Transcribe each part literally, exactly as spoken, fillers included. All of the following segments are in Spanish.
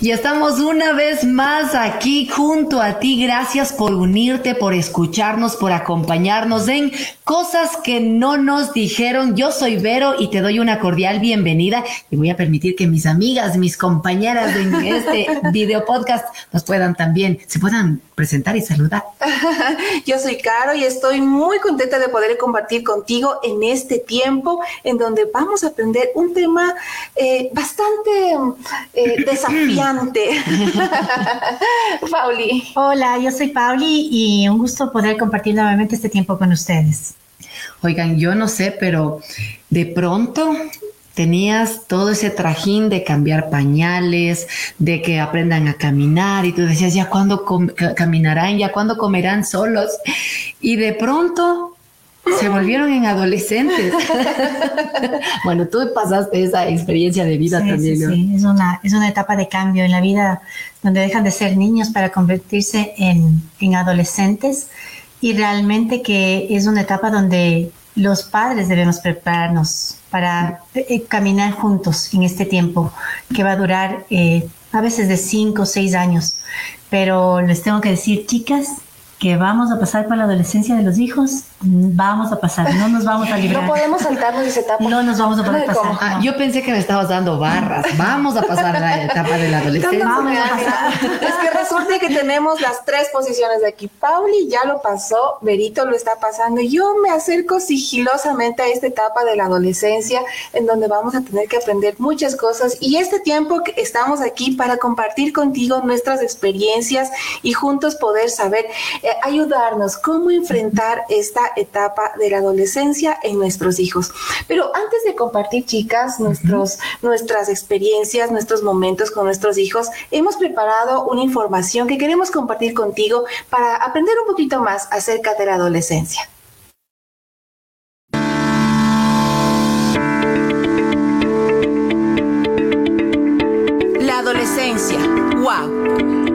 Y estamos una vez más aquí junto a ti. Gracias por unirte, por escucharnos, por acompañarnos en Cosas que no nos dijeron. Yo soy Vero y te doy una cordial bienvenida y voy a permitir que mis amigas, mis compañeras de este video podcast nos puedan también, se puedan presentar y saludar. Yo soy Caro y estoy muy contenta de poder compartir contigo en este tiempo en donde vamos a aprender un tema eh, bastante eh, desafiante. Pauli. Hola, yo soy Pauli y un gusto poder compartir nuevamente este tiempo con ustedes. Oigan, yo no sé, pero de pronto tenías todo ese trajín de cambiar pañales, de que aprendan a caminar, y tú decías, ¿ya cuándo com- caminarán? ¿Ya cuándo comerán solos? Y de pronto se volvieron en adolescentes. Bueno, tú pasaste esa experiencia de vida sí, también, sí, ¿no? Sí, es una, es una etapa de cambio en la vida donde dejan de ser niños para convertirse en, en adolescentes, y realmente que es una etapa donde los padres debemos prepararnos para eh, caminar juntos en este tiempo que va a durar eh, a veces de cinco o seis años. Pero les tengo que decir, chicas, que vamos a pasar por la adolescencia de los hijos, vamos a pasar, no nos vamos a librar. No podemos saltarnos esa etapa. No nos vamos a poder pasar. Ah, no. Yo pensé que me estabas dando barras. Vamos a pasar la etapa de la adolescencia. Vamos a pasar. Es que resulta que tenemos las tres posiciones de aquí. Pauli ya lo pasó, Berito lo está pasando. Yo me acerco sigilosamente a esta etapa de la adolescencia en donde vamos a tener que aprender muchas cosas, y este tiempo que estamos aquí para compartir contigo nuestras experiencias y juntos poder saber ayudarnos cómo enfrentar esta etapa de la adolescencia en nuestros hijos. Pero antes de compartir, chicas, nuestros, uh-huh. nuestras experiencias, nuestros momentos con nuestros hijos, hemos preparado una información que queremos compartir contigo para aprender un poquito más acerca de la adolescencia. La adolescencia. ¡Wow!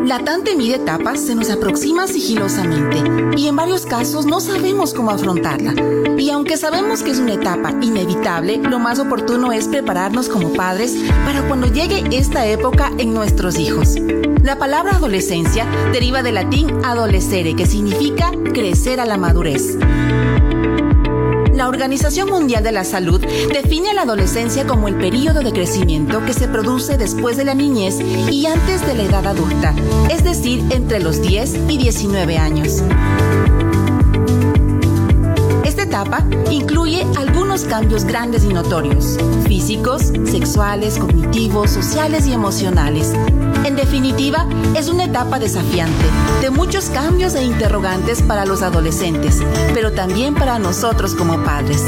La tan temida etapa se nos aproxima sigilosamente y en varios casos no sabemos cómo afrontarla. Y aunque sabemos que es una etapa inevitable, lo más oportuno es prepararnos como padres para cuando llegue esta época en nuestros hijos. La palabra adolescencia deriva del latín adolescere, que significa crecer a la madurez. La Organización Mundial de la Salud define a la adolescencia como el período de crecimiento que se produce después de la niñez y antes de la edad adulta, es decir, entre los diez y diecinueve años. Esta etapa incluye algunos cambios grandes y notorios, físicos, sexuales, cognitivos, sociales y emocionales. En definitiva, es una etapa desafiante, de muchos cambios e interrogantes para los adolescentes, pero también para nosotros como padres.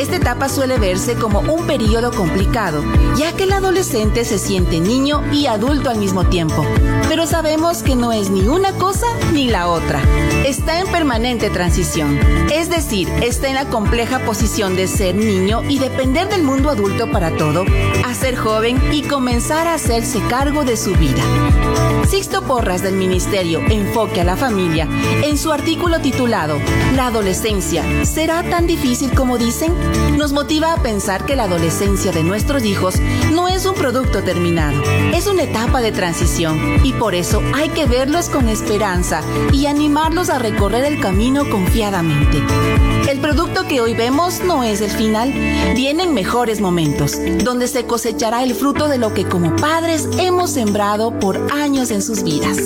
Esta etapa suele verse como un periodo complicado, ya que el adolescente se siente niño y adulto al mismo tiempo, pero sabemos que no es ni una cosa ni la otra. Está en permanente transición, es decir, está en la compleja posición de ser niño y depender del mundo adulto para todo, a ser joven y comenzar a hacerse cargo de su vida. Sixto Porras, del Ministerio Enfoque a la Familia, en su artículo titulado La adolescencia, ¿será tan difícil como dicen?, nos motiva a pensar que la adolescencia de nuestros hijos no es un producto terminado, es una etapa de transición, y por eso hay que verlos con esperanza y animarlos a recorrer el camino confiadamente. El producto que hoy vemos no es el final, vienen mejores momentos, donde se cosechará el fruto de lo que como padres hemos sembrado por años en sus vidas.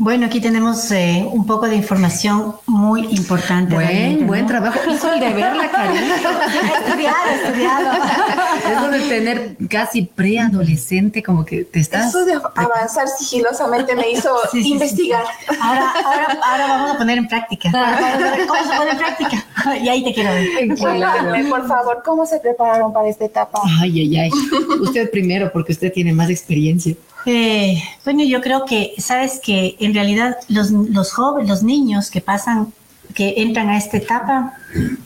Bueno, aquí tenemos eh, un poco de información muy importante. Buen, ¿no? buen trabajo. Hizo el deber la Karina. Estudiado, estudiado. Eso de tener casi preadolescente, como que te estás... Eso de avanzar sigilosamente me hizo sí, sí, investigar. Sí, sí. Ahora, ahora, ahora vamos a poner en práctica. ¿Cómo se pone en práctica? Y ahí te quiero ver. Cuéntame, por favor, ¿cómo se prepararon para esta etapa? Ay, ay, ay. Usted primero, porque usted tiene más experiencia. Eh, bueno, yo creo que, sabes que en realidad los, los jóvenes, los niños que pasan, que entran a esta etapa,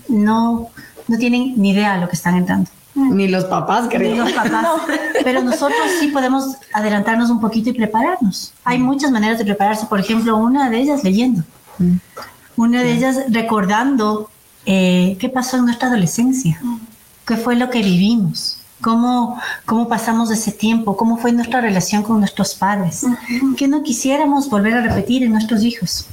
no, no tienen ni idea de lo que están entrando. Ni los papás, creo. Ni los papás. No. Pero nosotros sí podemos adelantarnos un poquito y prepararnos. Hay muchas maneras de prepararse. Por ejemplo, una de ellas leyendo. Una de ellas recordando eh, qué pasó en nuestra adolescencia, qué fue lo que vivimos, cómo, cómo pasamos ese tiempo, cómo fue nuestra relación con nuestros padres, uh-huh. que no quisiéramos volver a repetir en nuestros hijos.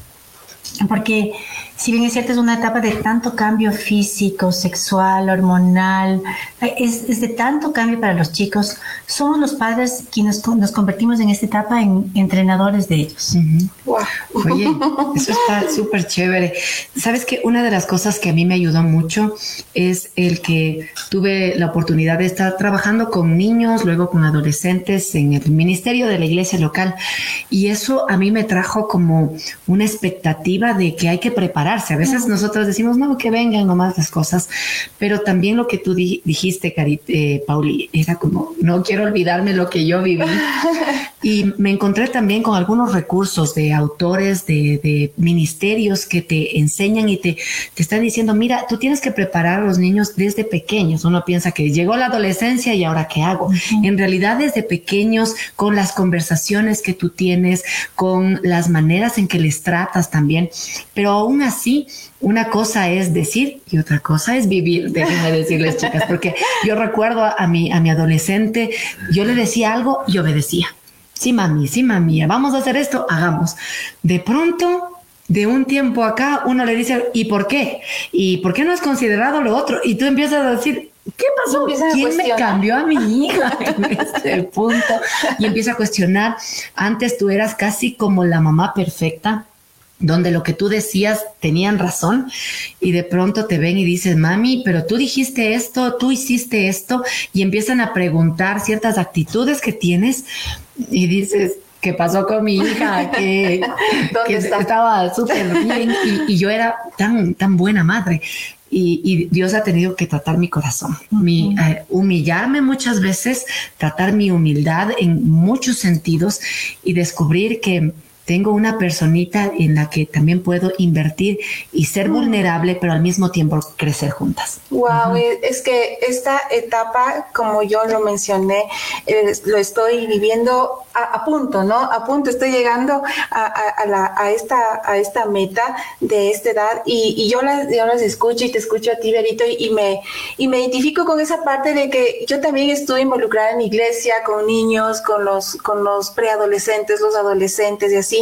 Porque si bien es cierto, es una etapa de tanto cambio físico, sexual, hormonal, es, es de tanto cambio para los chicos, somos los padres quienes nos convertimos en esta etapa en entrenadores de ellos. Uh-huh. Wow. Oye, eso está súper chévere. Sabes que una de las cosas que a mí me ayudó mucho es el que tuve la oportunidad de estar trabajando con niños, luego con adolescentes en el ministerio de la iglesia local, y eso a mí me trajo como una expectativa de que hay que prepararse. A veces uh-huh. nosotros decimos, no, que vengan nomás las cosas, pero también lo que tú di- dijiste, Cari- eh, Pauli, era como, no quiero olvidarme lo que yo viví. Y me encontré también con algunos recursos de autores, de, de ministerios que te enseñan y te, te están diciendo, mira, tú tienes que preparar a los niños desde pequeños. Uno piensa que llegó la adolescencia y ahora ¿qué hago? Uh-huh. En realidad, desde pequeños, con las conversaciones que tú tienes, con las maneras en que les tratas también. Pero aún así, una cosa es decir y otra cosa es vivir, déjenme decirles, chicas, porque yo recuerdo a mi, a mi adolescente, yo le decía algo y obedecía. Sí, mami, sí, mami, vamos a hacer esto, hagamos. De pronto, de un tiempo acá, uno le dice, ¿y por qué? ¿Y por qué no has considerado lo otro? Y tú empiezas a decir, ¿qué pasó? ¿Quién me cambió a mi hija en este punto? Y empieza a cuestionar. Antes tú eras casi como la mamá perfecta, donde lo que tú decías tenían razón, y de pronto te ven y dices, mami, pero tú dijiste esto, tú hiciste esto, y empiezan a preguntar ciertas actitudes que tienes y dices, ¿qué pasó con mi hija? Que, que estaba súper bien y, y yo era tan, tan buena madre. Y, y Dios ha tenido que tratar mi corazón, uh-huh. mi, eh, humillarme muchas veces, tratar mi humildad en muchos sentidos y descubrir que tengo una personita en la que también puedo invertir y ser vulnerable, pero al mismo tiempo crecer juntas. Wow, uh-huh. Es que esta etapa, como yo lo mencioné, eh, lo estoy viviendo a, a punto, ¿no? A punto, estoy llegando a, a, a, la, a, esta, a esta meta de esta edad y, y yo, las, yo las escucho y te escucho a ti, Berito, y, y, me, y me identifico con esa parte de que yo también estoy involucrada en iglesia, con niños, con los, con los preadolescentes, los adolescentes y así.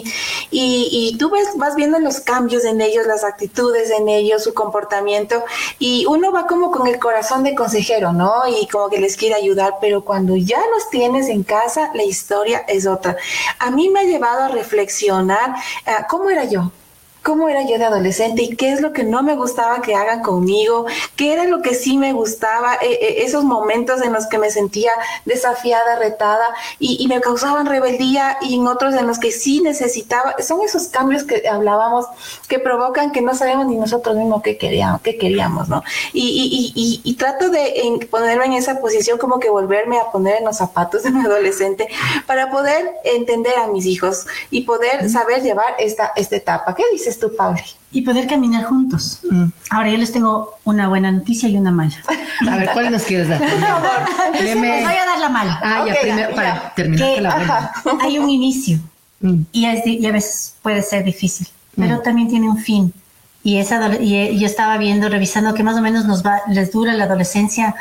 Y, y tú ves, vas viendo los cambios en ellos, las actitudes en ellos, su comportamiento, y uno va como con el corazón de consejero, ¿no? Y como que les quiere ayudar, pero cuando ya los tienes en casa, la historia es otra. A mí me ha llevado a reflexionar, ¿cómo era yo? ¿Cómo era yo de adolescente? ¿Y qué es lo que no me gustaba que hagan conmigo? ¿Qué era lo que sí me gustaba? Eh, eh, esos momentos en los que me sentía desafiada, retada, y, y me causaban rebeldía, y en otros en los que sí necesitaba. Son esos cambios que hablábamos que provocan que no sabemos ni nosotros mismos qué queríamos, qué queríamos, ¿no? Y, y, y, y, y trato de en, ponerme en esa posición, como que volverme a poner en los zapatos de un adolescente para poder entender a mis hijos y poder saber llevar esta, esta etapa. ¿Qué dices tú, Pauli? Y poder caminar juntos. Mm. Ahora yo les tengo una buena noticia y una mala. A ver, ¿cuál nos quieres dar? Por favor. Deme... Voy a dar la mala. Ah, okay, ya, primero, para terminar la buena. Hay un inicio mm. y, es, y a veces puede ser difícil, mm. pero también tiene un fin. Y, es adole- y yo estaba viendo, revisando que más o menos nos va, les dura la adolescencia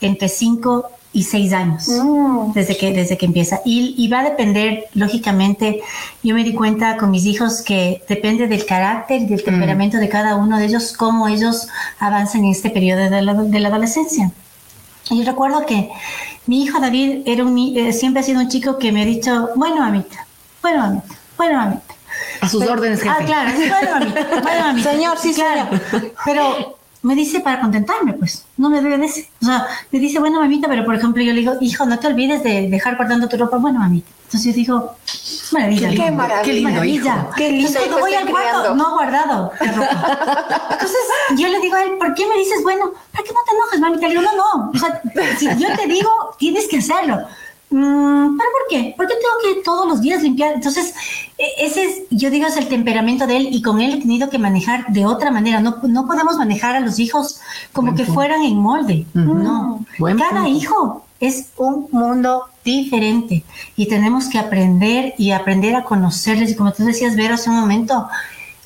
entre cinco y seis años, mm. desde que desde que empieza. Y, y va a depender, lógicamente, yo me di cuenta con mis hijos que depende del carácter y del temperamento mm. de cada uno de ellos, cómo ellos avanzan en este periodo de la, de la adolescencia. Y yo recuerdo que mi hijo David era un, eh, siempre ha sido un chico que me ha dicho, bueno, mamita, bueno, mamita, bueno, mamita. A sus pero, órdenes, jefe. Ah, claro, bueno, mamita, bueno, mamita. Señor, sí, claro. Señor. Pero... me dice para contentarme, pues, no me obedece. O sea, me dice, bueno, mamita, pero por ejemplo yo le digo, hijo, no te olvides de dejar guardando tu ropa, bueno, mamita. Entonces yo digo, maravilla. Qué, qué maravilla, qué lindo, maravilla. Hijo. Qué lindo. Entonces, cuando voy al cuarto, no ha guardado la ropa. Entonces yo le digo a él, ¿por qué me dices, bueno, para qué no te enojes, mamita? Le digo, no, no, o sea, si yo te digo, tienes que hacerlo. Mm, ¿pero por qué? Porque tengo que todos los días limpiar. Entonces, ese es, yo digo, es el temperamento de él, y con él he tenido que manejar de otra manera. No, no podemos manejar a los hijos como que fueran en molde. Uh-huh. No. Buen Cada punto. Hijo es un mundo diferente y tenemos que aprender y aprender a conocerles. Y como tú decías, Vero, hace un momento,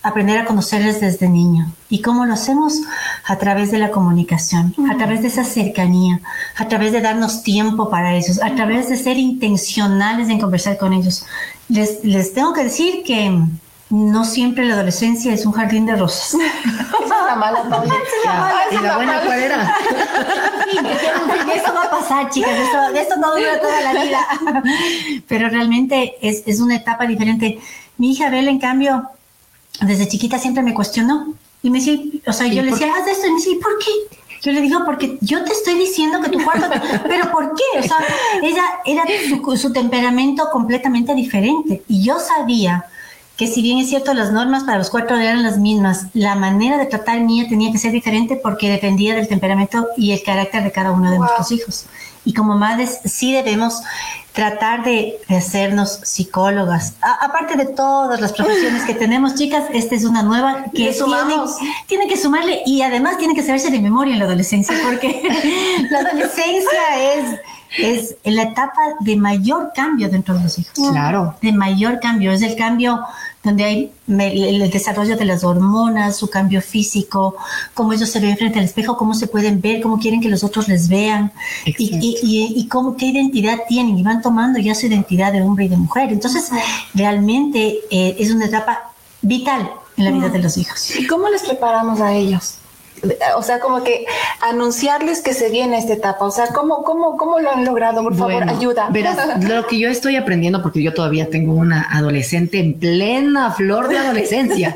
aprender a conocerles desde niño. ¿Y cómo lo hacemos? A través de la comunicación, uh-huh. a través de esa cercanía, a través de darnos tiempo para ellos, a uh-huh. través de ser intencionales en conversar con ellos. Les, les tengo que decir que no siempre la adolescencia es un jardín de rosas. Esa es la mala, Paula. ¿Y la buena cuál era? Esto va a pasar, chicas. Esto, esto no dura toda la vida. Pero realmente es, es una etapa diferente. Mi hija Bella, en cambio, desde chiquita siempre me cuestionó. Y me decía, o sea, yo le decía, haz esto. Y me decía, ¿por qué? Yo le digo, porque yo te estoy diciendo que tu cuarto... ¿Pero por qué? O sea, ella era su, su temperamento completamente diferente. Y yo sabía que si bien es cierto, las normas para los cuatro eran las mismas, la manera de tratar mía tenía que ser diferente porque dependía del temperamento y el carácter de cada uno de wow. nuestros hijos. Y como madres sí debemos tratar de, de hacernos psicólogas. A, aparte de todas las profesiones que tenemos, chicas, esta es una nueva que tienen, tienen que sumarle y además tienen que saberse de memoria en la adolescencia, porque la adolescencia es... es la etapa de mayor cambio dentro de los hijos. Claro. De mayor cambio. Es el cambio donde hay el desarrollo de las hormonas, su cambio físico, cómo ellos se ven frente al espejo, cómo se pueden ver, cómo quieren que los otros les vean y, y, y, y cómo, qué identidad tienen. Y van tomando ya su identidad de hombre y de mujer. Entonces, realmente eh, es una etapa vital en la vida de los hijos. ¿Y cómo les preparamos a ellos? O sea, como que anunciarles que se viene esta etapa. O sea, ¿cómo, cómo, cómo lo han logrado? Por favor, bueno, ayuda. Verás, lo que yo estoy aprendiendo, porque yo todavía tengo una adolescente en plena flor de adolescencia,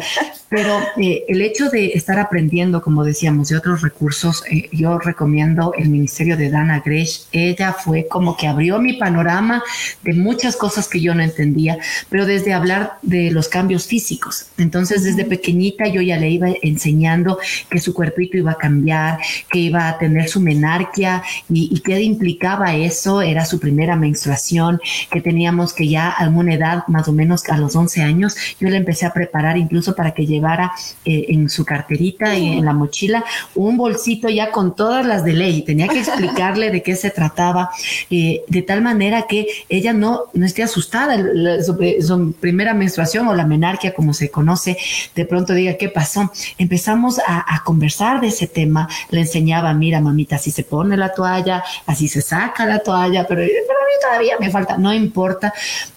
pero eh, el hecho de estar aprendiendo, como decíamos, de otros recursos, eh, yo recomiendo el ministerio de Dana Gresh. Ella fue como que abrió mi panorama de muchas cosas que yo no entendía, pero desde hablar de los cambios físicos. Entonces, desde pequeñita yo ya le iba enseñando que su cuerpo iba a cambiar, que iba a tener su menarquia y, y qué implicaba eso, era su primera menstruación, que teníamos que ya a una edad más o menos a los once años, yo le empecé a preparar incluso para que llevara eh, en su carterita sí. y en la mochila un bolsito ya con todas las de ley, tenía que explicarle de qué se trataba, eh, de tal manera que ella no, no esté asustada, la, su, su primera menstruación o la menarquia como se conoce, de pronto diga ¿qué pasó? Empezamos a, a conversar de ese tema, le enseñaba, mira mamita, así se pone la toalla, así se saca la toalla, pero, pero a mí todavía me falta, no importa.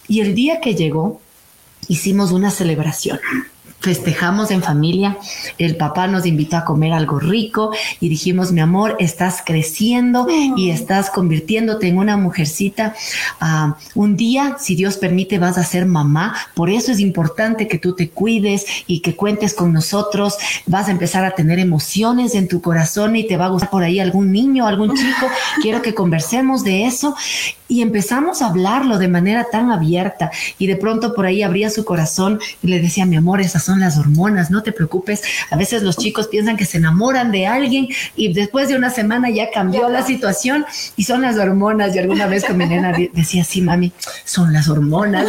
Y el día que llegó, hicimos una celebración. Festejamos en familia, el papá nos invitó a comer algo rico y dijimos, mi amor, estás creciendo oh. y estás convirtiéndote en una mujercita. Uh, un día, si Dios permite, vas a ser mamá. Por eso es importante que tú te cuides y que cuentes con nosotros. Vas a empezar a tener emociones en tu corazón y te va a gustar por ahí algún niño, algún chico. Quiero que conversemos de eso. Y empezamos a hablarlo de manera tan abierta y de pronto por ahí abría su corazón y le decía, mi amor, esas son las hormonas, no te preocupes. A veces los chicos piensan que se enamoran de alguien y después de una semana ya cambió la situación y son las hormonas. Y alguna vez con mi nena decía, sí, mami, son las hormonas.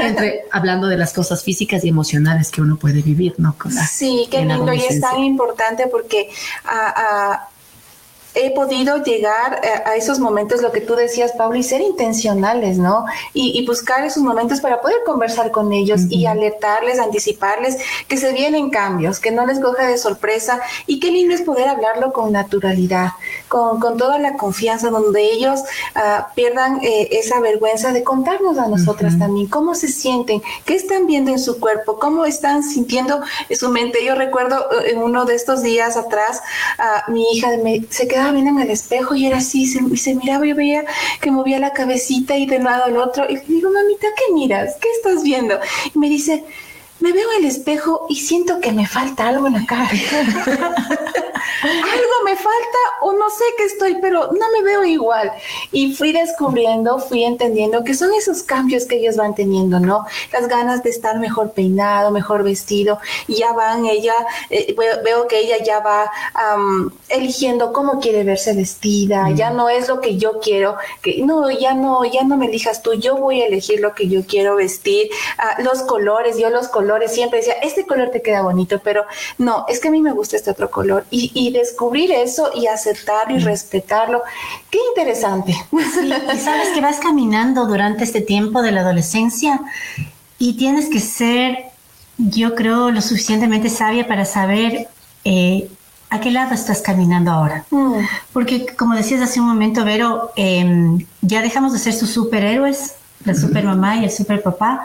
Entre hablando de las cosas físicas y emocionales que uno puede vivir, ¿no? Cosas sí, qué lindo y es tan importante porque... Uh, uh, he podido llegar a esos momentos, lo que tú decías, Paula, y ser intencionales, ¿no? Y, y buscar esos momentos para poder conversar con ellos uh-huh. y alertarles, anticiparles que se vienen cambios, que no les coja de sorpresa. Y qué lindo es poder hablarlo con naturalidad, con, con toda la confianza, donde ellos uh, pierdan eh, esa vergüenza de contarnos a nosotras uh-huh. también cómo se sienten, qué están viendo en su cuerpo, cómo están sintiendo su mente. Yo recuerdo en uno de estos días atrás, uh, mi hija me, se quedaba viendo en el espejo y era así, se, se miraba, yo veía que movía la cabecita y de un lado al otro, y le digo, mamita, ¿qué miras? ¿Qué estás viendo? Y me dice, me veo en el espejo y siento que me falta algo en la cara. Algo me falta o no sé qué estoy, pero no me veo igual. Y fui descubriendo, fui entendiendo que son esos cambios que ellos van teniendo, ¿no? Las ganas de estar mejor peinado, mejor vestido. Y ya van, ella, eh, veo, veo que ella ya va um, eligiendo cómo quiere verse vestida. Mm. Ya no es lo que yo quiero. Que, no, ya no, ya no me elijas tú. Yo voy a elegir lo que yo quiero vestir. Uh, los colores, yo los colores siempre decía, este color te queda bonito, pero no, es que a mí me gusta este otro color. Y, y descubrir eso y aceptarlo y respetarlo. Qué interesante. Sí, y sabes que vas caminando durante este tiempo de la adolescencia y tienes que ser yo creo, lo suficientemente sabia para saber eh, a qué lado estás caminando ahora. Mm. Porque, como decías hace un momento, Vero, eh, ya dejamos de ser sus superhéroes, la supermamá y el superpapá,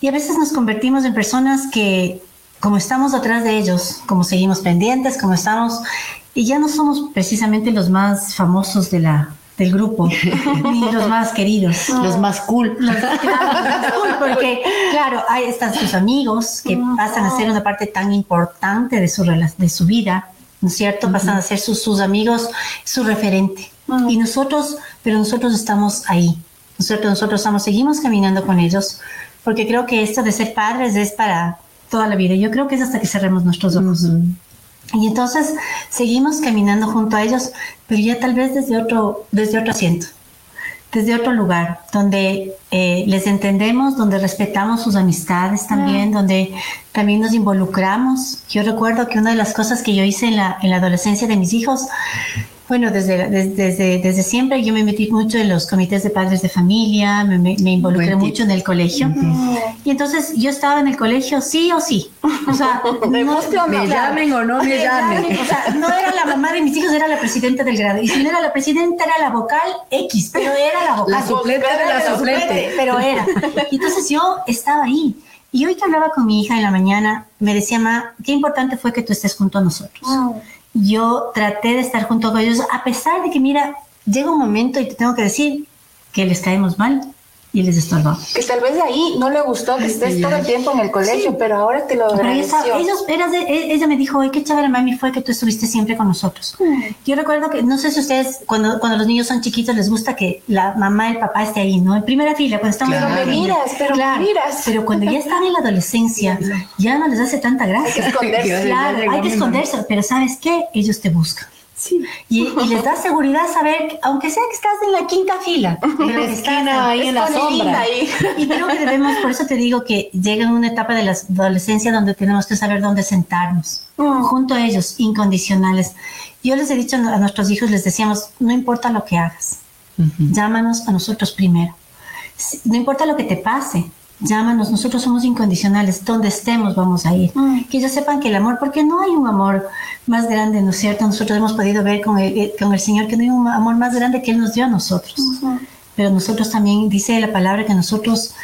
y a veces nos convertimos en personas que, como estamos atrás de ellos, como seguimos pendientes, como estamos... Y ya no somos precisamente los más famosos de la... del grupo, ni los más queridos. Los más cool. Los, claro, los más cool, porque, claro, ahí están sus amigos que pasan a ser una parte tan importante de su, de su vida, ¿no es cierto? Uh-huh. Pasan a ser sus, sus amigos, su referente. Uh-huh. Y nosotros, pero nosotros estamos ahí, nosotros, nosotros estamos, seguimos caminando con ellos, porque creo que esto de ser padres es para toda la vida. Yo creo que es hasta que cerremos nuestros ojos. Uh-huh. Y entonces seguimos caminando junto a ellos, pero ya tal vez desde otro, desde otro asiento, desde otro lugar, donde eh, les entendemos, donde respetamos sus amistades también, mm. donde también nos involucramos. Yo recuerdo que una de las cosas que yo hice en la, en la adolescencia de mis hijos, bueno, desde, desde, desde, desde siempre yo me metí mucho en los comités de padres de familia, me, me involucré mucho en el colegio. Uh-huh. Y entonces yo estaba en el colegio sí o sí. O sea, me, no, gusta, me llamen o no me llamen. llamen. O sea, no era la mamá de mis hijos, era la presidenta del grado. Y si no era la presidenta, era la vocal X, pero era la vocal. La suplente de la, la suplente. Pero era. Y entonces yo estaba ahí. Y hoy que hablaba con mi hija en la mañana, me decía, ma, qué importante fue que tú estés junto a nosotros. Wow. Yo traté de estar junto con ellos, a pesar de que, mira, llega un momento y te tengo que decir que les caemos mal y les estorbamos. Que tal vez ahí no le gustó que estés todo el tiempo en el colegio, sí, pero ahora te lo agradeció. Pero esa, ellos, era de, ella me dijo, oye, qué chévere, mami, fue que tú estuviste siempre con nosotros. Mm. Yo recuerdo que, no sé si ustedes, cuando, cuando los niños son chiquitos, les gusta que la mamá y el papá esté ahí, ¿no? En primera fila, cuando están... Claro, pero me miras, pero claro, me miras. Pero cuando ya están en la adolescencia, ya no les hace tanta gracia. Hay que esconderse. Claro, hay que esconderse, pero ¿sabes qué? Ellos te buscan. Sí. Y, y les da seguridad saber, aunque sea que estás en la quinta fila, en la esquina, ahí en la sombra. Ahí. Y creo que debemos, por eso te digo que llega una etapa de la adolescencia donde tenemos que saber dónde sentarnos, mm. junto a ellos, incondicionales. Yo les he dicho a nuestros hijos, les decíamos, no importa lo que hagas, uh-huh. llámanos a nosotros primero. No importa lo que te pase, llámanos, nosotros somos incondicionales, donde estemos vamos a ir. Mm. Que ellos sepan que el amor, porque no hay un amor más grande, ¿no es cierto? Nosotros hemos podido ver con el, con el Señor que no hay un amor más grande que Él nos dio a nosotros. Uh-huh. Pero nosotros también, dice la palabra, que nosotros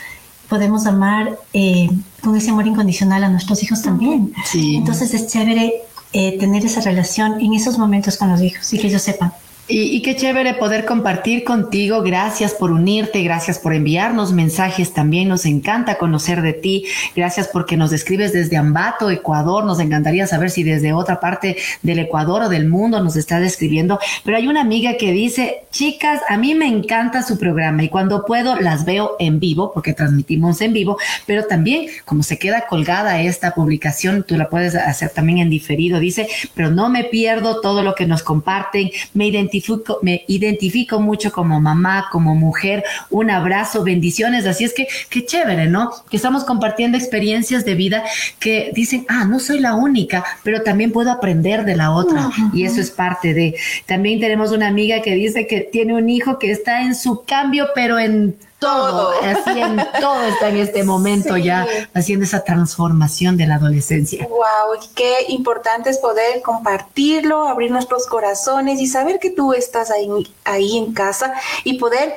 podemos amar eh, con ese amor incondicional a nuestros hijos también. Sí. Entonces es chévere eh, tener esa relación en esos momentos con los hijos y que ellos sepan. Y, y qué chévere poder compartir contigo. Gracias por unirte, gracias por enviarnos mensajes también. Nos encanta conocer de ti. Gracias porque nos describes desde Ambato, Ecuador. Nos encantaría saber si desde otra parte del Ecuador o del mundo nos estás describiendo. Pero hay una amiga que dice, chicas, a mí me encanta su programa y cuando puedo las veo en vivo, porque transmitimos en vivo, pero también como se queda colgada esta publicación, tú la puedes hacer también en diferido. Dice, pero no me pierdo todo lo que nos comparten. Me identifico me identifico mucho como mamá, como mujer, un abrazo, bendiciones, así es que qué chévere, ¿no? Que estamos compartiendo experiencias de vida que dicen, ah, no soy la única, pero también puedo aprender de la otra, uh-huh. y eso es parte de. También tenemos una amiga que dice que tiene un hijo que está en su cambio, pero en todo, así en todo está en este momento, sí. Ya haciendo esa transformación de la adolescencia. Wow, qué importante es poder compartirlo, abrir nuestros corazones y saber que tú estás ahí, ahí en casa y poder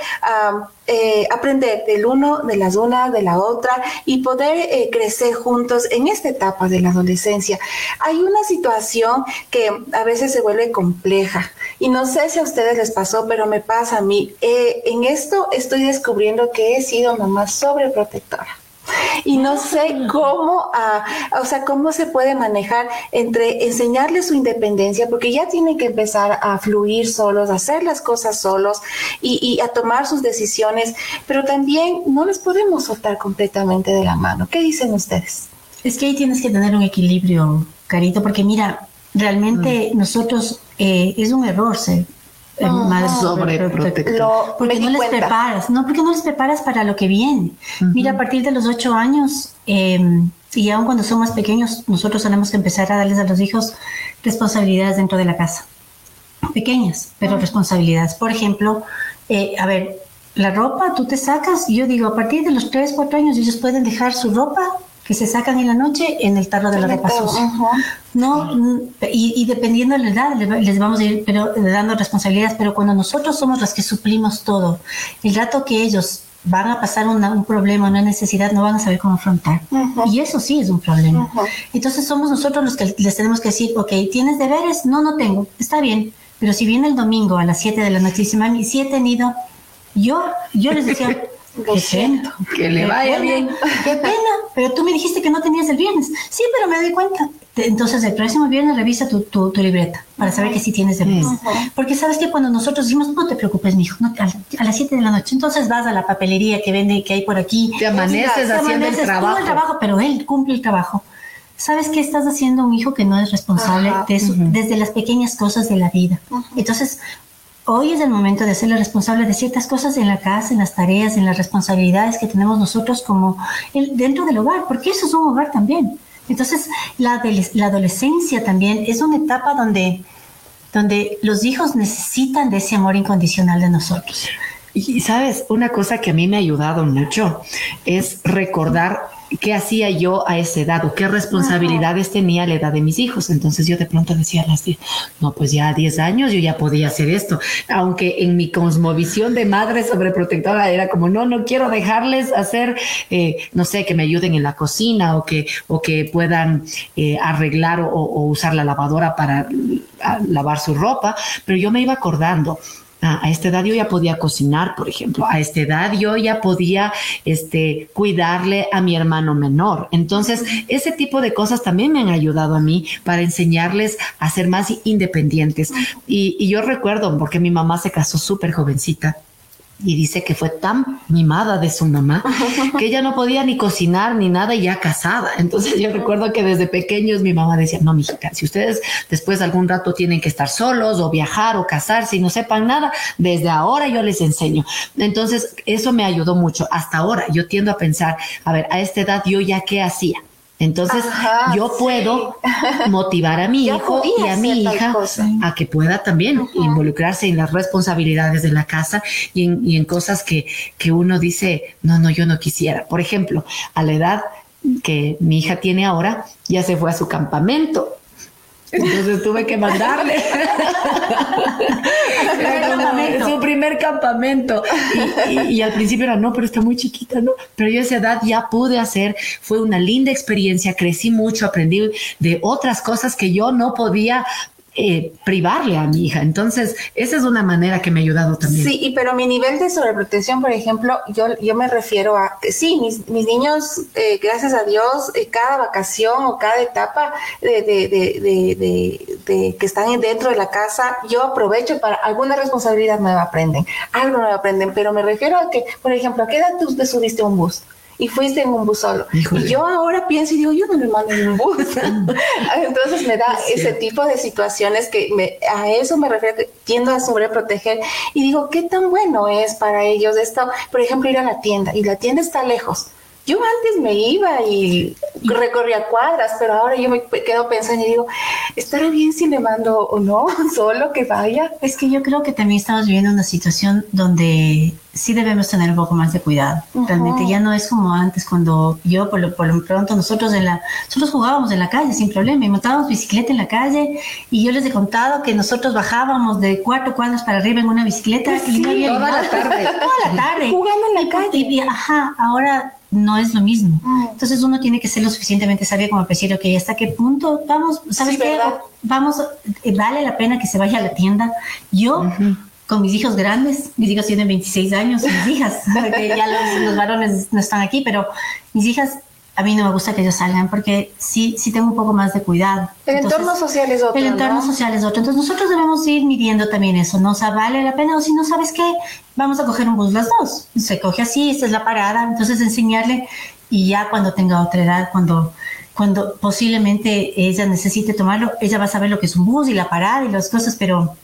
um, eh, aprender del uno, de las unas, de la otra y poder eh, crecer juntos en esta etapa de la adolescencia. Hay una situación que a veces se vuelve compleja y no sé si a ustedes les pasó, pero me pasa a mí. Eh, en esto estoy descubriendo que he sido mamá sobreprotectora y no sé cómo, uh, o sea, cómo se puede manejar entre enseñarles su independencia, porque ya tienen que empezar a fluir solos, a hacer las cosas solos y, y a tomar sus decisiones, pero también no les podemos soltar completamente de la mano. ¿Qué dicen ustedes? Es que ahí tienes que tener un equilibrio, Carito, porque mira, realmente mm. nosotros eh, es un error ser más sobreprotector, porque no les preparas, no, porque no les preparas para lo que viene. Uh-huh. Mira, a partir de los ocho años eh, y aún cuando son más pequeños, nosotros tenemos que empezar a darles a los hijos responsabilidades dentro de la casa, pequeñas, pero uh-huh. responsabilidades. Por ejemplo, eh, a ver, la ropa, tú te sacas. Yo digo, a partir de los tres, cuatro años ellos pueden dejar su ropa que se sacan en la noche en el tarro de la repasosa. Uh-huh. ¿No? Y, y dependiendo de la edad, les vamos a ir pero, dando responsabilidades, pero cuando nosotros somos las que suplimos todo, el rato que ellos van a pasar una, un problema, una necesidad, no van a saber cómo afrontar. Uh-huh. Y eso sí es un problema. Uh-huh. Entonces somos nosotros los que les tenemos que decir, ok, ¿tienes deberes? No, no tengo. Está bien, pero si viene el domingo a las siete de la noche y dice, mami, sí he tenido, yo, yo les decía... Lo siento, que le vaya bien. Qué pena, pero tú me dijiste que no tenías el viernes. Sí, pero me doy cuenta. Entonces, el próximo viernes revisa tu, tu, tu libreta para saber que sí tienes deberes. Uh-huh. Porque sabes que cuando nosotros dijimos, no te preocupes, mijo, no, a, a las siete de la noche. Entonces vas a la papelería que vende, que hay por aquí. Te amaneces te haciendo amaneces, el trabajo. el trabajo. Pero él cumple el trabajo. ¿Sabes qué? Estás haciendo un hijo que no es responsable Ajá, de su, uh-huh. desde las pequeñas cosas de la vida. Uh-huh. Entonces... Hoy es el momento de hacerle responsable de ciertas cosas en la casa, en las tareas, en las responsabilidades que tenemos nosotros como el, dentro del hogar, porque eso es un hogar también. Entonces, la, la adolescencia también es una etapa donde, donde los hijos necesitan de ese amor incondicional de nosotros. Y, ¿sabes? Una cosa que a mí me ha ayudado mucho es recordar qué hacía yo a esa edad o qué responsabilidades Ajá. tenía a la edad de mis hijos. Entonces yo de pronto decía, a las diez, no, pues ya a diez años yo ya podía hacer esto. Aunque en mi cosmovisión de madre sobreprotectora era como, no, no quiero dejarles hacer, eh, no sé, que me ayuden en la cocina o que, o que puedan eh, arreglar o, o usar la lavadora para a, lavar su ropa. Pero yo me iba acordando. Ah, a esta edad yo ya podía cocinar, por ejemplo. A esta edad yo ya podía este, cuidarle a mi hermano menor. Entonces, ese tipo de cosas también me han ayudado a mí para enseñarles a ser más independientes. Y, y yo recuerdo, porque mi mamá se casó súper jovencita, y dice que fue tan mimada de su mamá que ella no podía ni cocinar ni nada y ya casada. Entonces yo recuerdo que desde pequeños mi mamá decía, no, mijita, si ustedes después algún rato tienen que estar solos o viajar o casarse y no sepan nada, desde ahora yo les enseño. Entonces eso me ayudó mucho. Hasta ahora yo tiendo a pensar, a ver, a esta edad yo ya qué hacía. Entonces, Ajá, yo sí. puedo motivar a mi yo hijo y a mi hija a que pueda también Ajá. involucrarse en las responsabilidades de la casa y en, y en cosas que, que uno dice, no, no, yo no quisiera. Por ejemplo, a la edad que mi hija tiene ahora, ya se fue a su campamento. Entonces tuve que mandarle era su primer campamento y, y, y al principio era no, pero está muy chiquita, ¿no? Pero yo a esa edad ya pude hacer, fue una linda experiencia, crecí mucho, aprendí de otras cosas que yo no podía eh, privarle a mi hija. Entonces esa es una manera que me ha ayudado también. Sí, y pero mi nivel de sobreprotección, por ejemplo, yo, yo me refiero a que sí, mis, mis niños, eh, gracias a Dios, eh, cada vacación o cada etapa de, de, de, de, de, de que están dentro de la casa, yo aprovecho para alguna responsabilidad nueva aprenden, algo nuevo aprenden, pero me refiero a que, por ejemplo, ¿a qué edad tú te subiste a un bus? Y fuiste en un bus solo. Híjole. Y yo ahora pienso y digo, yo no me mando en un bus. Entonces me da sí. ese tipo de situaciones que me, a eso me refiero, que tiendo a sobreproteger. Y digo, ¿qué tan bueno es para ellos esto? Por ejemplo, ir a la tienda. Y la tienda está lejos. Yo antes me iba y recorría cuadras, pero ahora yo me quedo pensando y digo, ¿estará bien si le mando o no? Solo que vaya. Es que yo creo que también estamos viviendo una situación donde sí debemos tener un poco más de cuidado. Uh-huh. Realmente ya no es como antes, cuando yo, por lo, por lo pronto, nosotros en la nosotros jugábamos en la calle sin problema y montábamos bicicleta en la calle. Y yo les he contado que nosotros bajábamos de cuatro cuadras para arriba en una bicicleta. Sí, y no había toda nada. la tarde. Toda la tarde. Jugando en la y, calle. Y, y, ajá, ahora... no es lo mismo. Mm. Entonces uno tiene que ser lo suficientemente sabio como para decir, ok, ¿hasta qué punto vamos? ¿Sabes sí, qué? ¿Verdad? Vamos, vale la pena que se vaya a la tienda. Yo, uh-huh. con mis hijos grandes, mis hijos tienen veintiséis años, mis hijas, porque ya los, los varones no están aquí, pero mis hijas, a mí no me gusta que ellos salgan porque sí, sí tengo un poco más de cuidado. El Entonces, entorno social es otro, El entorno ¿no? social es otro. Entonces nosotros debemos ir midiendo también eso, ¿no? O sea, ¿vale la pena? O si no, ¿sabes qué? Vamos a coger un bus las dos. Se coge así, esta es la parada. Entonces enseñarle y ya cuando tenga otra edad, cuando... cuando posiblemente ella necesite tomarlo, ella va a saber lo que es un bus y la parada y las cosas, pero...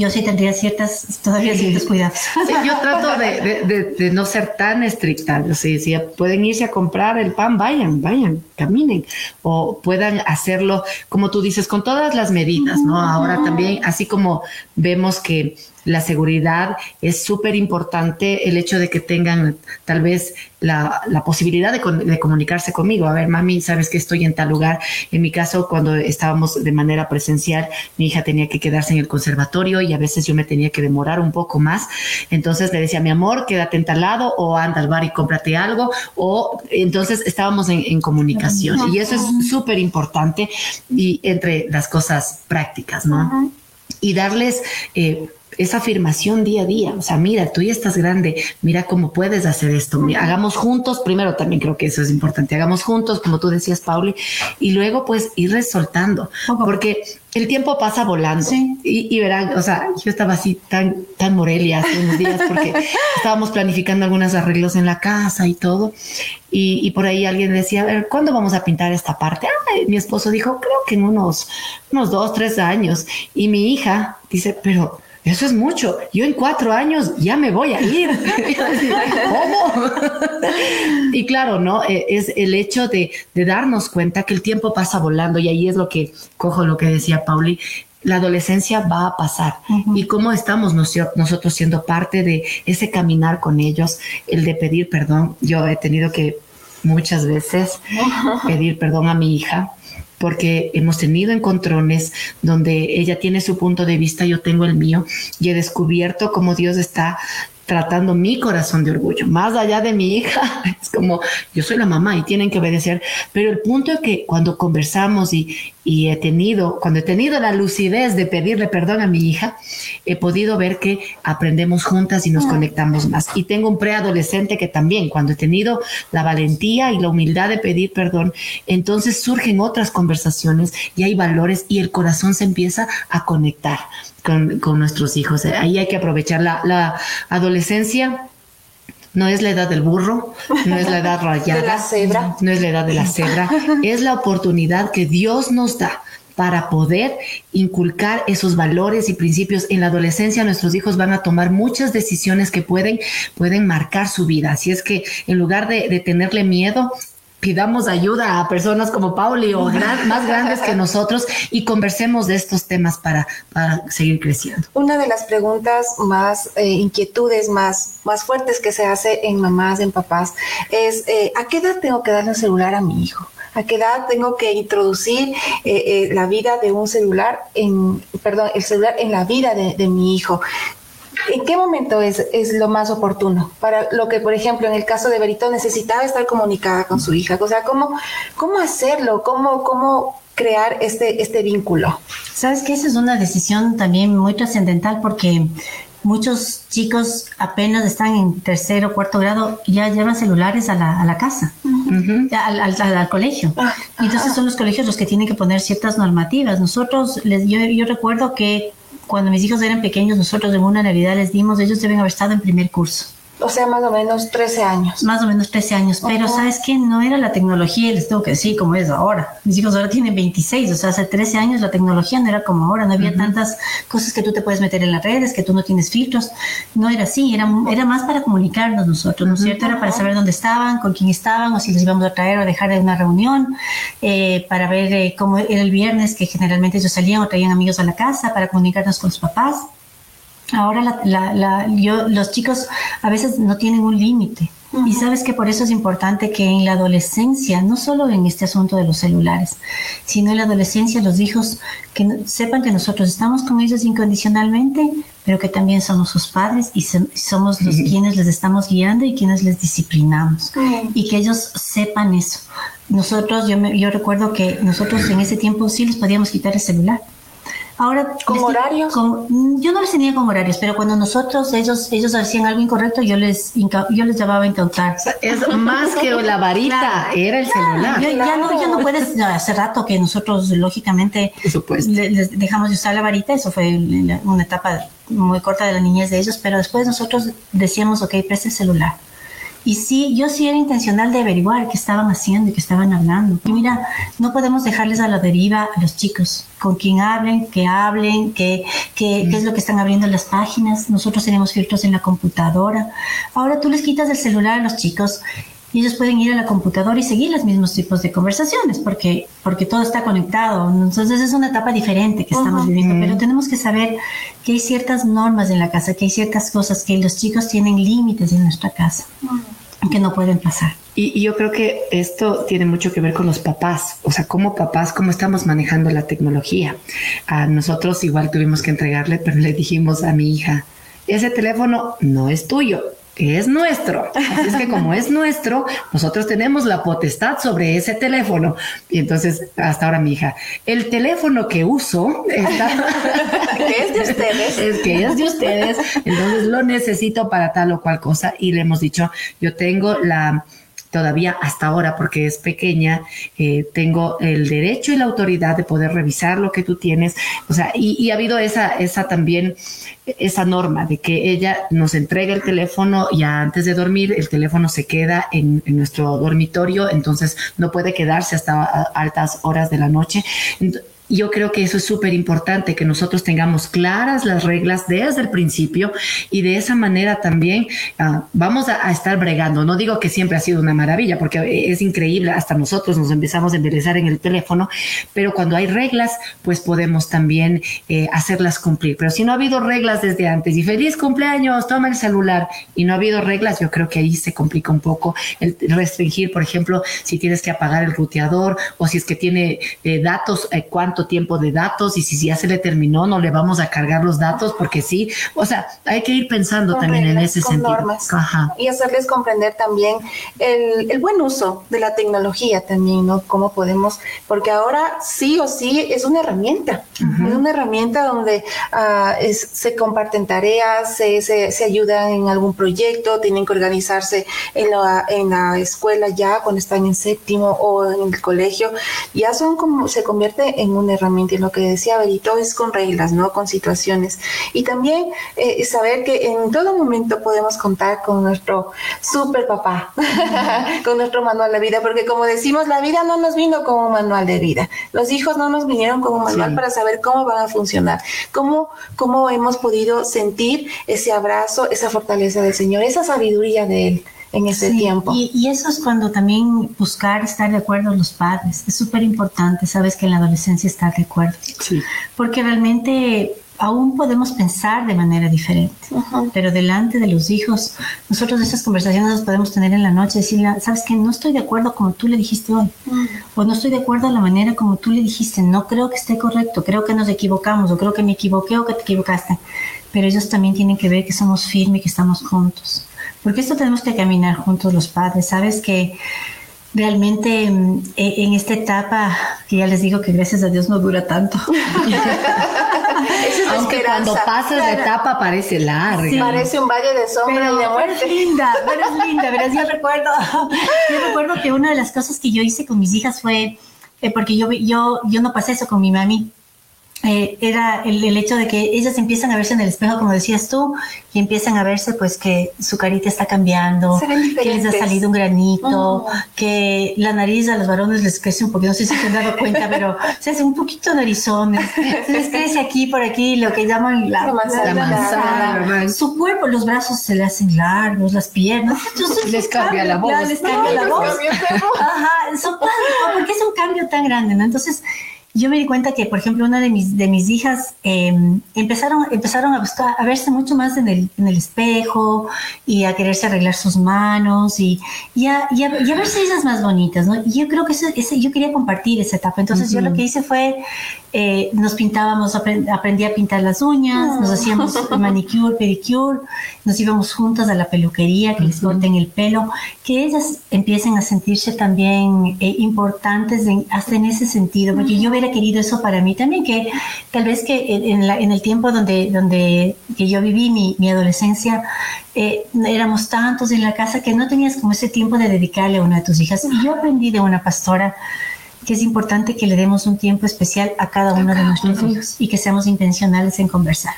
yo sí tendría ciertas, todavía ciertos cuidados. Sí, yo trato de, de, de, de no ser tan estricta. Si, si pueden irse a comprar el pan, vayan, vayan, caminen. O puedan hacerlo, como tú dices, con todas las medidas, ¿no? Ahora también, así como vemos que la seguridad, es súper importante el hecho de que tengan tal vez la, la posibilidad de, de comunicarse conmigo. A ver, mami, sabes que estoy en tal lugar. En mi caso, cuando estábamos de manera presencial, mi hija tenía que quedarse en el conservatorio y a veces yo me tenía que demorar un poco más. Entonces le decía, mi amor, quédate en tal lado, o anda al bar y cómprate algo. O entonces estábamos en, en comunicación. Uh-huh. Y eso es súper importante, y entre las cosas prácticas, ¿no? Uh-huh. Y darles eh, esa afirmación día a día. O sea, mira, tú ya estás grande, mira cómo puedes hacer esto. Mira, hagamos juntos, primero también creo que eso es importante, hagamos juntos, como tú decías, Pauli, y luego pues ir resoltando, okay, porque el tiempo pasa volando. Sí. Y, y verán, o sea, yo estaba así tan, tan Morelia hace unos días porque estábamos planificando algunos arreglos en la casa y todo. Y, y por ahí alguien decía, a ver, ¿cuándo vamos a pintar esta parte? Ah, mi esposo dijo, creo que en unos, unos dos, tres años. Y mi hija dice, pero eso es mucho. Yo en cuatro años ya me voy a ir. ¿Cómo? Y claro, ¿no? Es el hecho de, de darnos cuenta que el tiempo pasa volando, y ahí es lo que cojo lo que decía Pauli. La adolescencia va a pasar. Uh-huh. Y cómo estamos nos, nosotros siendo parte de ese caminar con ellos, el de pedir perdón. Yo he tenido que muchas veces pedir perdón a mi hija, porque hemos tenido encontrones donde ella tiene su punto de vista, yo tengo el mío, y he descubierto cómo Dios está tratando mi corazón de orgullo. Más allá de mi hija, es como, yo soy la mamá y tienen que obedecer, pero el punto es que cuando conversamos y, y he tenido, cuando he tenido la lucidez de pedirle perdón a mi hija, he podido ver que aprendemos juntas y nos conectamos más. Y tengo un preadolescente que también, cuando he tenido la valentía y la humildad de pedir perdón, entonces surgen otras conversaciones y hay valores, y el corazón se empieza a conectar con, con nuestros hijos. Ahí hay que aprovechar la, la adolescencia. No es la edad del burro, no es la edad rayada, de la cebra. No es la edad de la cebra, es la oportunidad que Dios nos da para poder inculcar esos valores y principios. En la adolescencia nuestros hijos van a tomar muchas decisiones que pueden, pueden marcar su vida, así es que en lugar de, de tenerle miedo, pidamos ayuda a personas como Pauli o gran, más grandes que nosotros, y conversemos de estos temas para, para seguir creciendo. Una de las preguntas más, eh, inquietudes más, más fuertes que se hace en mamás, en papás, es eh, ¿a qué edad tengo que darle un celular a mi hijo? ¿A qué edad tengo que introducir eh, eh, la vida de un celular en, perdón, el celular en la vida de, de mi hijo? ¿En qué momento es, es lo más oportuno? Para lo que, por ejemplo, en el caso de Berito necesitaba estar comunicada con su hija. O sea, ¿cómo, cómo hacerlo? ¿Cómo, cómo crear este, este vínculo? Sabes que esa es una decisión también muy trascendental, porque muchos chicos apenas están en tercero o cuarto grado, ya llevan celulares a la, a la casa, uh-huh, al, al, al, al colegio. Uh-huh. Entonces son los colegios los que tienen que poner ciertas normativas. Nosotros, les, yo, yo recuerdo que cuando mis hijos eran pequeños, nosotros en una Navidad les dimos, ellos deben haber estado en primer curso. O sea, más o menos trece años. Más o menos trece años, uh-huh, pero ¿sabes qué? No era la tecnología, les tengo que decir, como es ahora. Mis hijos ahora tienen veintiséis, o sea, hace trece años la tecnología no era como ahora, no había, uh-huh, tantas cosas que tú te puedes meter en las redes, que tú no tienes filtros. No era así, era, era más para comunicarnos nosotros, ¿no es, uh-huh, cierto? Era para saber dónde estaban, con quién estaban, o si les íbamos a traer o dejar en una reunión, eh, para ver eh, cómo era el viernes, que generalmente ellos salían o traían amigos a la casa, para comunicarnos con sus papás. Ahora la, la, la, yo, los chicos a veces no tienen un límite. Uh-huh. Y sabes que por eso es importante que en la adolescencia, no solo en este asunto de los celulares, sino en la adolescencia los hijos que no, sepan que nosotros estamos con ellos incondicionalmente, pero que también somos sus padres y se, somos los, uh-huh, quienes les estamos guiando y quienes les disciplinamos. Uh-huh. Y que ellos sepan eso. Nosotros, yo, me, yo recuerdo que nosotros en ese tiempo sí les podíamos quitar el celular. Ahora, ¿con horarios? Con, yo no les tenía con horarios, pero cuando nosotros, ellos ellos hacían algo incorrecto, yo les inca, yo les llamaba a incautar. O sea, es más que la varita, claro, era el claro, celular. Yo, claro. Ya, no, ya no puedes, no, hace rato que nosotros, lógicamente, le, les dejamos de usar la varita, eso fue una etapa muy corta de la niñez de ellos, pero después nosotros decíamos, ok, presta el celular. Y sí, yo sí era intencional de averiguar qué estaban haciendo y qué estaban hablando. Y mira, no podemos dejarles a la deriva a los chicos. Con quién hablen, qué hablen, qué, qué, mm. qué es lo que están abriendo las páginas. Nosotros tenemos filtros en la computadora. Ahora tú les quitas el celular a los chicos. y ellos pueden ir a la computadora y seguir los mismos tipos de conversaciones porque, porque todo está conectado. Entonces es una etapa diferente que estamos uh-huh. viviendo, pero tenemos que saber que hay ciertas normas en la casa, que hay ciertas cosas, que los chicos tienen límites en nuestra casa uh-huh. que no pueden pasar. Y, y yo creo que esto tiene mucho que ver con los papás, o sea, como papás, cómo estamos manejando la tecnología. A nosotros igual tuvimos que entregarle, pero le dijimos a mi hija, ese teléfono no es tuyo, es nuestro. Así es que como es nuestro, nosotros tenemos la potestad sobre ese teléfono. Y entonces, hasta ahora mi hija, el teléfono que uso está... que es de ustedes. Es que es de ustedes. Entonces lo necesito para tal o cual cosa. Y le hemos dicho, yo tengo la... todavía hasta ahora, porque es pequeña, eh, tengo el derecho y la autoridad de poder revisar lo que tú tienes. O sea, y, y ha habido esa, esa también, esa norma de que ella nos entrega el teléfono ya antes de dormir, el teléfono se queda en, en nuestro dormitorio, entonces no puede quedarse hasta altas horas de la noche. Entonces, yo creo que eso es súper importante, que nosotros tengamos claras las reglas desde el principio y de esa manera también uh, vamos a, a estar bregando. No digo que siempre ha sido una maravilla, porque es increíble, hasta nosotros nos empezamos a enderezar en el teléfono, pero cuando hay reglas, pues podemos también eh, hacerlas cumplir. Pero si no ha habido reglas desde antes y feliz cumpleaños, toma el celular, y no ha habido reglas, yo creo que ahí se complica un poco el restringir, por ejemplo, si tienes que apagar el ruteador o si es que tiene eh, datos, eh, cuánto tiempo de datos, y si ya se le terminó no le vamos a cargar los datos porque sí. O sea, hay que ir pensando con también reglas, en ese con sentido normas. Ajá. Y hacerles comprender también el, el buen uso de la tecnología también, ¿no? Cómo podemos, porque ahora sí o sí es una herramienta, uh-huh. es una herramienta donde uh, es, se comparten tareas, se, se, se ayudan en algún proyecto, tienen que organizarse en la, en la escuela ya cuando están en séptimo o en el colegio, ya son como, se convierte en una herramienta, y lo que decía Berito es con reglas, ¿no? Con situaciones, y también eh, saber que en todo momento podemos contar con nuestro super papá, con nuestro manual de vida, porque como decimos, la vida no nos vino como un manual de vida, los hijos no nos vinieron como un manual sí. para saber cómo van a funcionar, cómo, cómo hemos podido sentir ese abrazo, esa fortaleza del Señor, esa sabiduría de Él en ese sí, tiempo. Y, y eso es cuando también buscar estar de acuerdo los padres. Es súper importante, sabes, que en la adolescencia estar de acuerdo. Sí. Porque realmente aún podemos pensar de manera diferente, uh-huh. pero delante de los hijos, nosotros esas conversaciones las podemos tener en la noche, decirle, sabes que no estoy de acuerdo como tú le dijiste hoy, uh-huh. o no estoy de acuerdo a la manera como tú le dijiste, no creo que esté correcto, creo que nos equivocamos, o creo que me equivoqué o que te equivocaste. Pero ellos también tienen que ver que somos firmes, que estamos juntos. Porque esto tenemos que caminar juntos los padres. Sabes que realmente en, en esta etapa, que ya les digo que gracias a Dios no dura tanto. Esa es aunque esperanza. Cuando pasas claro. la etapa parece larga. Sí, parece un valle de sombra pero, y de muerte. Pero es linda, pero es linda. Verás, yo recuerdo, yo recuerdo que una de las cosas que yo hice con mis hijas fue, eh, porque yo, yo, yo no pasé eso con mi mami, Eh, era el, el hecho de que ellas empiezan a verse en el espejo, como decías tú, y empiezan a verse pues que su carita está cambiando, que les ha salido un granito, uh-huh. que la nariz a los varones les crece un poquito, no sé si se han dado cuenta, pero se hace un poquito de horizones, les crece aquí, por aquí, lo que llaman la, la manzana, la manzana. Su cuerpo, los brazos se le hacen largos, las piernas, entonces, les cambia la voz, les cambia no, la les voz, ajá, son tan, porque es un cambio tan grande, ¿no? Entonces yo me di cuenta que, por ejemplo, una de mis, de mis hijas eh, empezaron, empezaron a buscar, a verse mucho más en el, en el espejo y a quererse arreglar sus manos y, y, a, y, a, y a verse ellas más bonitas, ¿no? Y yo creo que eso, ese, yo quería compartir esa etapa. Entonces, uh-huh. yo lo que hice fue, eh, nos pintábamos, aprend, aprendí a pintar las uñas, uh-huh. nos hacíamos manicure, pedicure, nos íbamos juntas a la peluquería, que uh-huh. les corten el pelo, que ellas empiecen a sentirse también eh, importantes en, hasta en ese sentido, porque uh-huh. yo veía querido eso para mí también, que tal vez que en, la, en el tiempo donde, donde que yo viví mi, mi adolescencia eh, éramos tantos en la casa que no tenías como ese tiempo de dedicarle a una de tus hijas, y yo aprendí de una pastora que es importante que le demos un tiempo especial a cada uno de nuestros hijos y que seamos intencionales en conversar.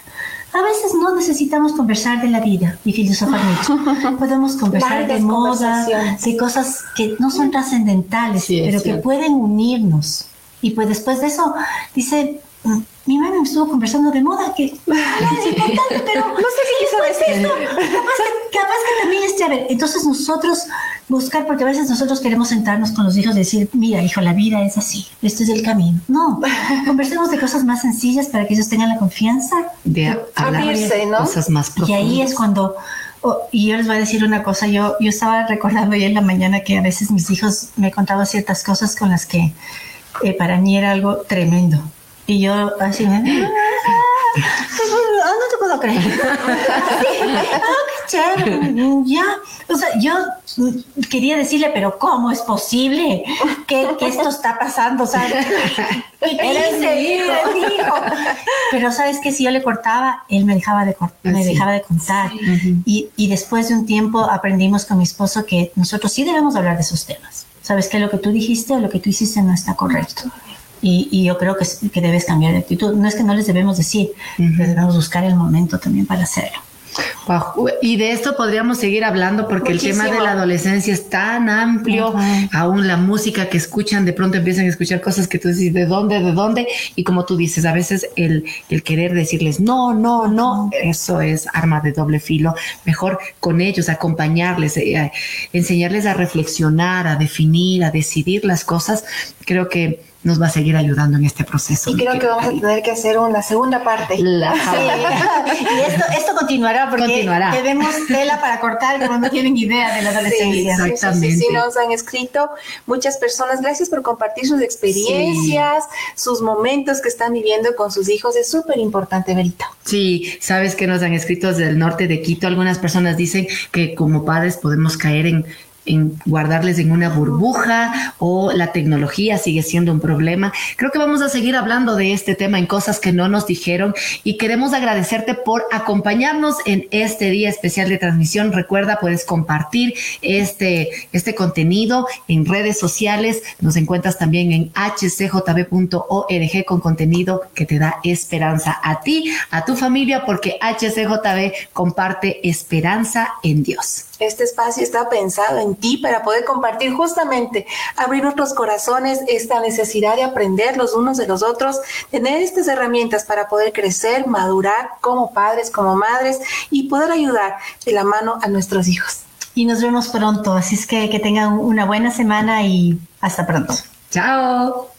A veces no necesitamos conversar de la vida y filosofar mucho. Podemos conversar de moda, de cosas que no son trascendentales, sí, pero cierto. Que pueden unirnos. Y pues después de eso, dice, mi mamá me estuvo conversando de moda, que es importante, pero no sé si eso es esto. Capaz que, capaz que también es chévere. Entonces nosotros buscar, porque a veces nosotros queremos sentarnos con los hijos y decir, mira, hijo, la vida es así, este es el camino. No, conversemos de cosas más sencillas para que ellos tengan la confianza de abrirse, de ¿no? cosas más profundas. Y ahí es cuando, oh, y yo les voy a decir una cosa, yo, yo estaba recordando hoy en la mañana que a veces mis hijos me contaban ciertas cosas con las que eh, para mí era algo tremendo. Y yo así, ah, no te puedo creer. Sí, ah, qué chévere, ya. O sea, yo quería decirle, pero ¿cómo es posible que, que esto está pasando? O sea, eres mi hijo. hijo. Pero sabes que si yo le cortaba, él me dejaba de, cort- me sí. dejaba de contar. Sí. Y, y después de un tiempo aprendimos con mi esposo que nosotros sí debemos hablar de esos temas. Sabes que lo que tú dijiste o lo que tú hiciste no está correcto. Y, y yo creo que, que debes cambiar de actitud. No es que no les debemos decir, uh-huh. pero debemos buscar el momento también para hacerlo. Wow. Y de esto podríamos seguir hablando porque Muchísimo. El tema de la adolescencia es tan amplio. Uh-huh. Aún la música que escuchan, de pronto empiezan a escuchar cosas que tú dices, ¿de dónde, de dónde? Y como tú dices, a veces el, el querer decirles no, no, no, uh-huh. eso es arma de doble filo. Mejor con ellos, acompañarles, eh, eh, enseñarles a reflexionar, a definir, a decidir las cosas. Creo que nos va a seguir ayudando en este proceso. Y creo que vamos a tener que hacer una segunda parte. La... Sí. Y esto, esto continuará porque continuará. Tenemos tela para cortar cuando no tienen idea de la adolescencia. Sí, exactamente. Sí, sí, sí, nos han escrito muchas personas. Gracias por compartir sus experiencias, sí. sus momentos que están viviendo con sus hijos. Es súper importante, Verita. Sí, sabes que nos han escrito desde el norte de Quito. Algunas personas dicen que como padres podemos caer en... en guardarles en una burbuja o la tecnología sigue siendo un problema. Creo que vamos a seguir hablando de este tema en cosas que no nos dijeron y queremos agradecerte por acompañarnos en este día especial de transmisión. Recuerda, puedes compartir este, este contenido en redes sociales. Nos encuentras también en h c j b punto org con contenido que te da esperanza a ti, a tu familia, porque H C J B comparte esperanza en Dios. Este espacio está pensado en ti para poder compartir justamente, abrir nuestros corazones, esta necesidad de aprender los unos de los otros, tener estas herramientas para poder crecer, madurar como padres, como madres y poder ayudar de la mano a nuestros hijos. Y nos vemos pronto, así es que que tengan una buena semana y hasta pronto. Chao.